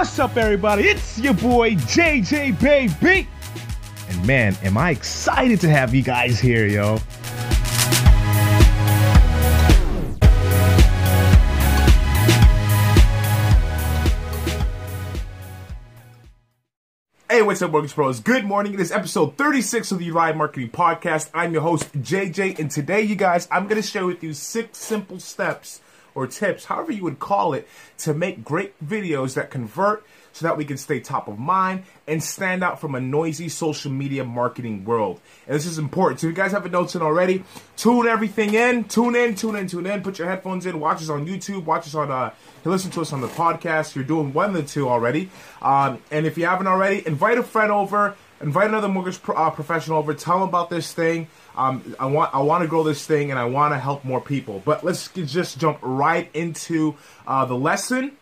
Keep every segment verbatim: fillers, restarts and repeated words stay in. What's up, everybody? It's your boy, J J Baby. And man, am I excited to have you guys here, yo. Hey, what's up, Mortgage Pros? Good morning. It is episode thirty-six of the Uriah Marketing Podcast. I'm your host, J J, and today, you guys, I'm going to share with you six simple steps or tips, however you would call it, to make great videos that convert so that we can stay top of mind and stand out from a noisy social media marketing world. And this is important. So if you guys haven't noticed already, tune everything in. Tune in, tune in, tune in. Put your headphones in. Watch us on YouTube. Watch us on... Uh, You listen to us on the podcast. You're doing one of the two already. Um, and if you haven't already, invite a friend over. Invite another mortgage pro, uh, professional over. Tell them about this thing. Um, I want I want to grow this thing, and I want to help more people. But let's just jump right into uh, the lesson,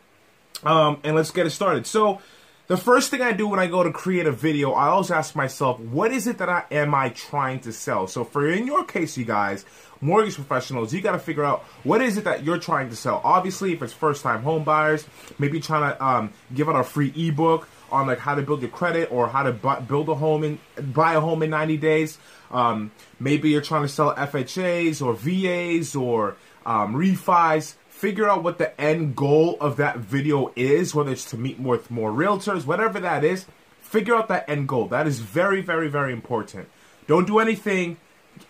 um, and let's get it started. So the first thing I do when I go to create a video, I always ask myself, what is it that I am I trying to sell? So for in your case, you guys, mortgage professionals, you got to figure out what is it that you're trying to sell. Obviously, if it's first-time home buyers, maybe trying to um, give out a free ebook on like how to build your credit or how to buy, build a home and buy a home in ninety days. Um, maybe you're trying to sell F H As or V As or um, refis. Figure out what the end goal of that video is, whether it's to meet more more realtors, whatever that is. Figure out that end goal. That is very, very, very important. Don't do anything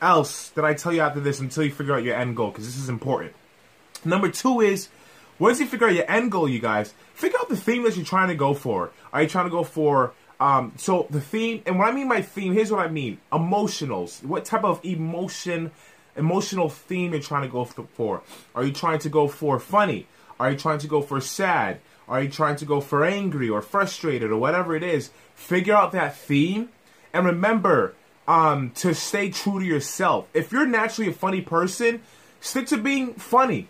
else that I tell you after this until you figure out your end goal, because this is important. Number two is, once you figure out your end goal, you guys, figure out the theme that you're trying to go for. Are you trying to go for, um, so the theme, and what I mean by theme, here's what I mean, emotionals. What type of emotion, emotional theme you're trying to go for? Are you trying to go for funny? Are you trying to go for sad? Are you trying to go for angry or frustrated or whatever it is? Figure out that theme, and remember, Um, to stay true to yourself. If you're naturally a funny person, stick to being funny.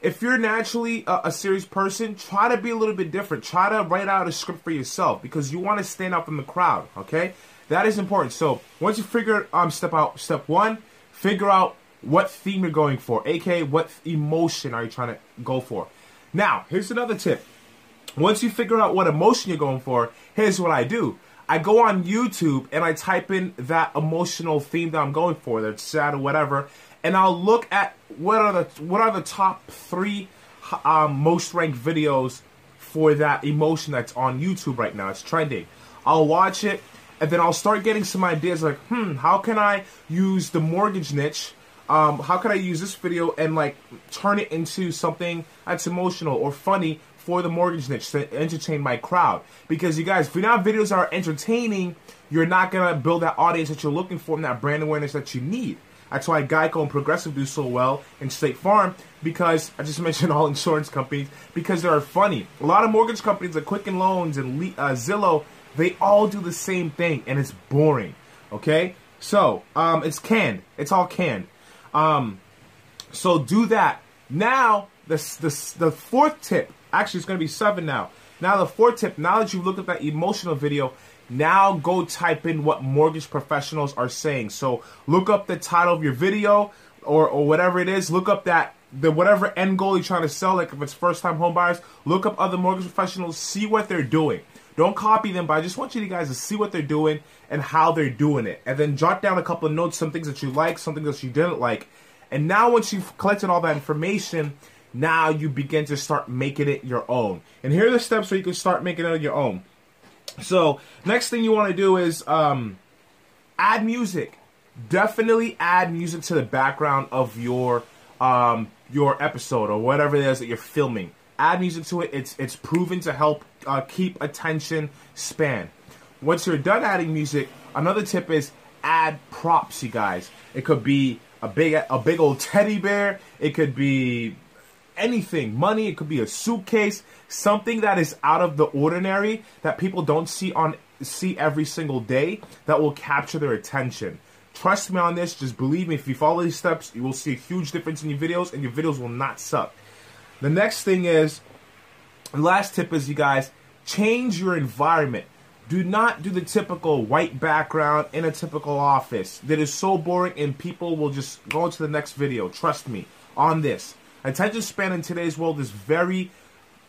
If you're naturally a, a serious person, try to be a little bit different. Try to write out a script for yourself, because you want to stand out from the crowd, okay? That is important. So once you figure um, step out, step one, figure out what theme you're going for, aka what emotion are you trying to go for. Now, here's another tip. Once you figure out what emotion you're going for, here's what I do. I go on YouTube and I type in that emotional theme that I'm going for, that's sad or whatever, and I'll look at what are the what are the top three um, most ranked videos for that emotion that's on YouTube right now. It's trending. I'll watch it, and then I'll start getting some ideas like, hmm, how can I use the mortgage niche? Um, how can I use this video and like turn it into something that's emotional or funny for the mortgage niche to entertain my crowd? Because you guys, if your videos are entertaining, you're not going to build that audience that you're looking for and that brand awareness that you need. That's why Geico and Progressive do so well, and State Farm, because I just mentioned all insurance companies, because they are funny. A lot of mortgage companies like Quicken Loans and uh, Zillow, they all do the same thing, and it's boring, okay? So, um, it's canned. It's all canned. Um, so do that. Now, this, this, the fourth tip, actually, it's going to be seven now. Now, the fourth tip, now that you've looked at that emotional video, now go type in what mortgage professionals are saying. So look up the title of your video or, or whatever it is. Look up that the whatever end goal you're trying to sell, like if it's first-time home buyers, look up other mortgage professionals, see what they're doing. Don't copy them, but I just want you guys to see what they're doing and how they're doing it. And then jot down a couple of notes, some things that you like, some things that you didn't like. And now once you've collected all that information, now you begin to start making it your own. And here are the steps where you can start making it on your own. So next thing you want to do is um, add music. Definitely add music to the background of your um, your episode or whatever it is that you're filming. Add music to it. It's, it's proven to help uh, keep attention span. Once you're done adding music, another tip is add props, you guys. It could be a big a big old teddy bear. It could be anything, money, it could be a suitcase, something that is out of the ordinary that people don't see on see every single day that will capture their attention. Trust me on this, just believe me, if you follow these steps, you will see a huge difference in your videos, and your videos will not suck. The next thing is, the last tip is, you guys, change your environment. Do not do the typical white background in a typical office. That is so boring, and people will just go to the next video. Trust me on this. Attention span in today's world is very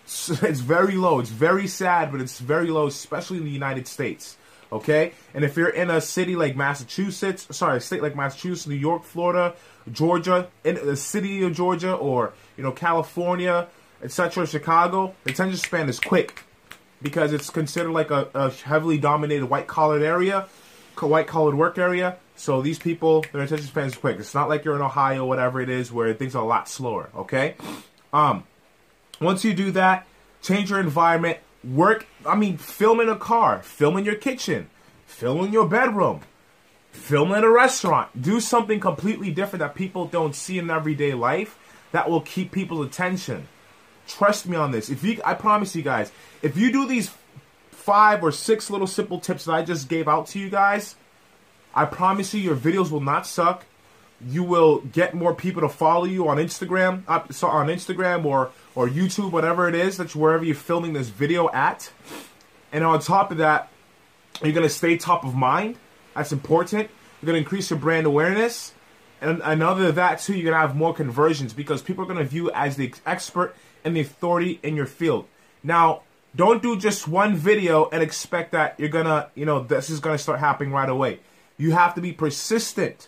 It's very low. It's very sad, but it's very low, especially in the United States. Okay? And if you're in a city like Massachusetts, sorry, a state like Massachusetts, New York, Florida, Georgia, in the city of Georgia, or, you know, California, et cetera, Chicago, the attention span is quick because it's considered like a, a heavily dominated white-collared area, white-collared work area. So these people, their attention span is quick. It's not like you're in Ohio, whatever it is, where things are a lot slower, okay? Um, once you do that, change your environment. Work, I mean, film in a car, film in your kitchen, film in your bedroom, film in a restaurant. Do something completely different that people don't see in everyday life that will keep people's attention. Trust me on this. If you, I promise you guys, if you do these five or six little simple tips that I just gave out to you guys, I promise you your videos will not suck. You will get more people to follow you on Instagram, on Instagram or, or YouTube, whatever it is, that's wherever you're filming this video at. And on top of that, you're going to stay top of mind. That's important. You're going to increase your brand awareness. And, and other than that, too, you're going to have more conversions because people are going to view you as the expert and the authority in your field. Now, don't do just one video and expect that you're going to, you know, this is going to start happening right away. You have to be persistent.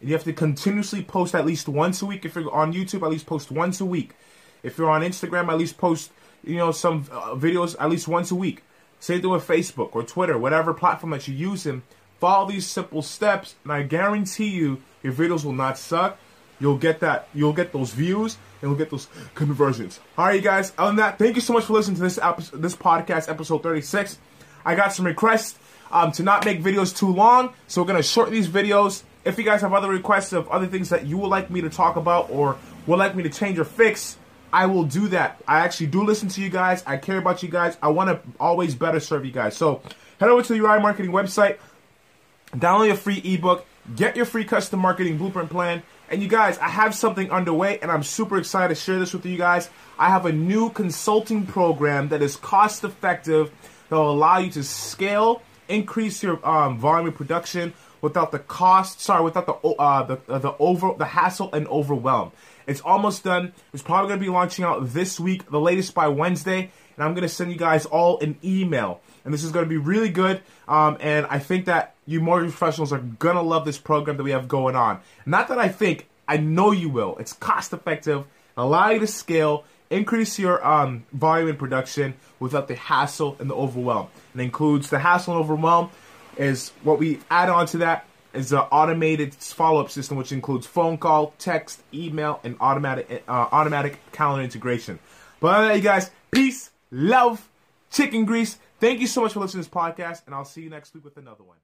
You have to continuously post at least once a week. If you're on YouTube, at least post once a week. If you're on Instagram, at least post, you know, some uh, videos at least once a week. Same thing with Facebook or Twitter, whatever platform that you're using. Follow these simple steps, and I guarantee you, your videos will not suck. You'll get that. You'll get those views, and you'll get those conversions. All right, you guys. Other than that, thank you so much for listening to this episode, this podcast, episode thirty-six. I got some requests um, to not make videos too long, so we're gonna shorten these videos. If you guys have other requests of other things that you would like me to talk about or would like me to change or fix, I will do that. I actually do listen to you guys. I care about you guys. I want to always better serve you guys. So head over to the Uriah Marketing website, download your free ebook, get your free custom marketing blueprint plan. And you guys, I have something underway, and I'm super excited to share this with you guys. I have a new consulting program that is cost-effective that will allow you to scale, increase your um, volume of production, without the cost, sorry, without the uh, the uh, the over the hassle and overwhelm. It's almost done. It's probably gonna be launching out this week, the latest by Wednesday, and I'm gonna send you guys all an email. And this is gonna be really good. Um, and I think that you mortgage professionals are gonna love this program that we have going on. Not that I think, I know you will. It's cost effective, allow you to scale, increase your um, volume and production without the hassle and the overwhelm. It includes the hassle and overwhelm. Is what we add on to that is the automated follow-up system, which includes phone call, text, email, and automatic uh, automatic calendar integration. But other than that, you guys, peace, love, chicken grease. Thank you so much for listening to this podcast, and I'll see you next week with another one.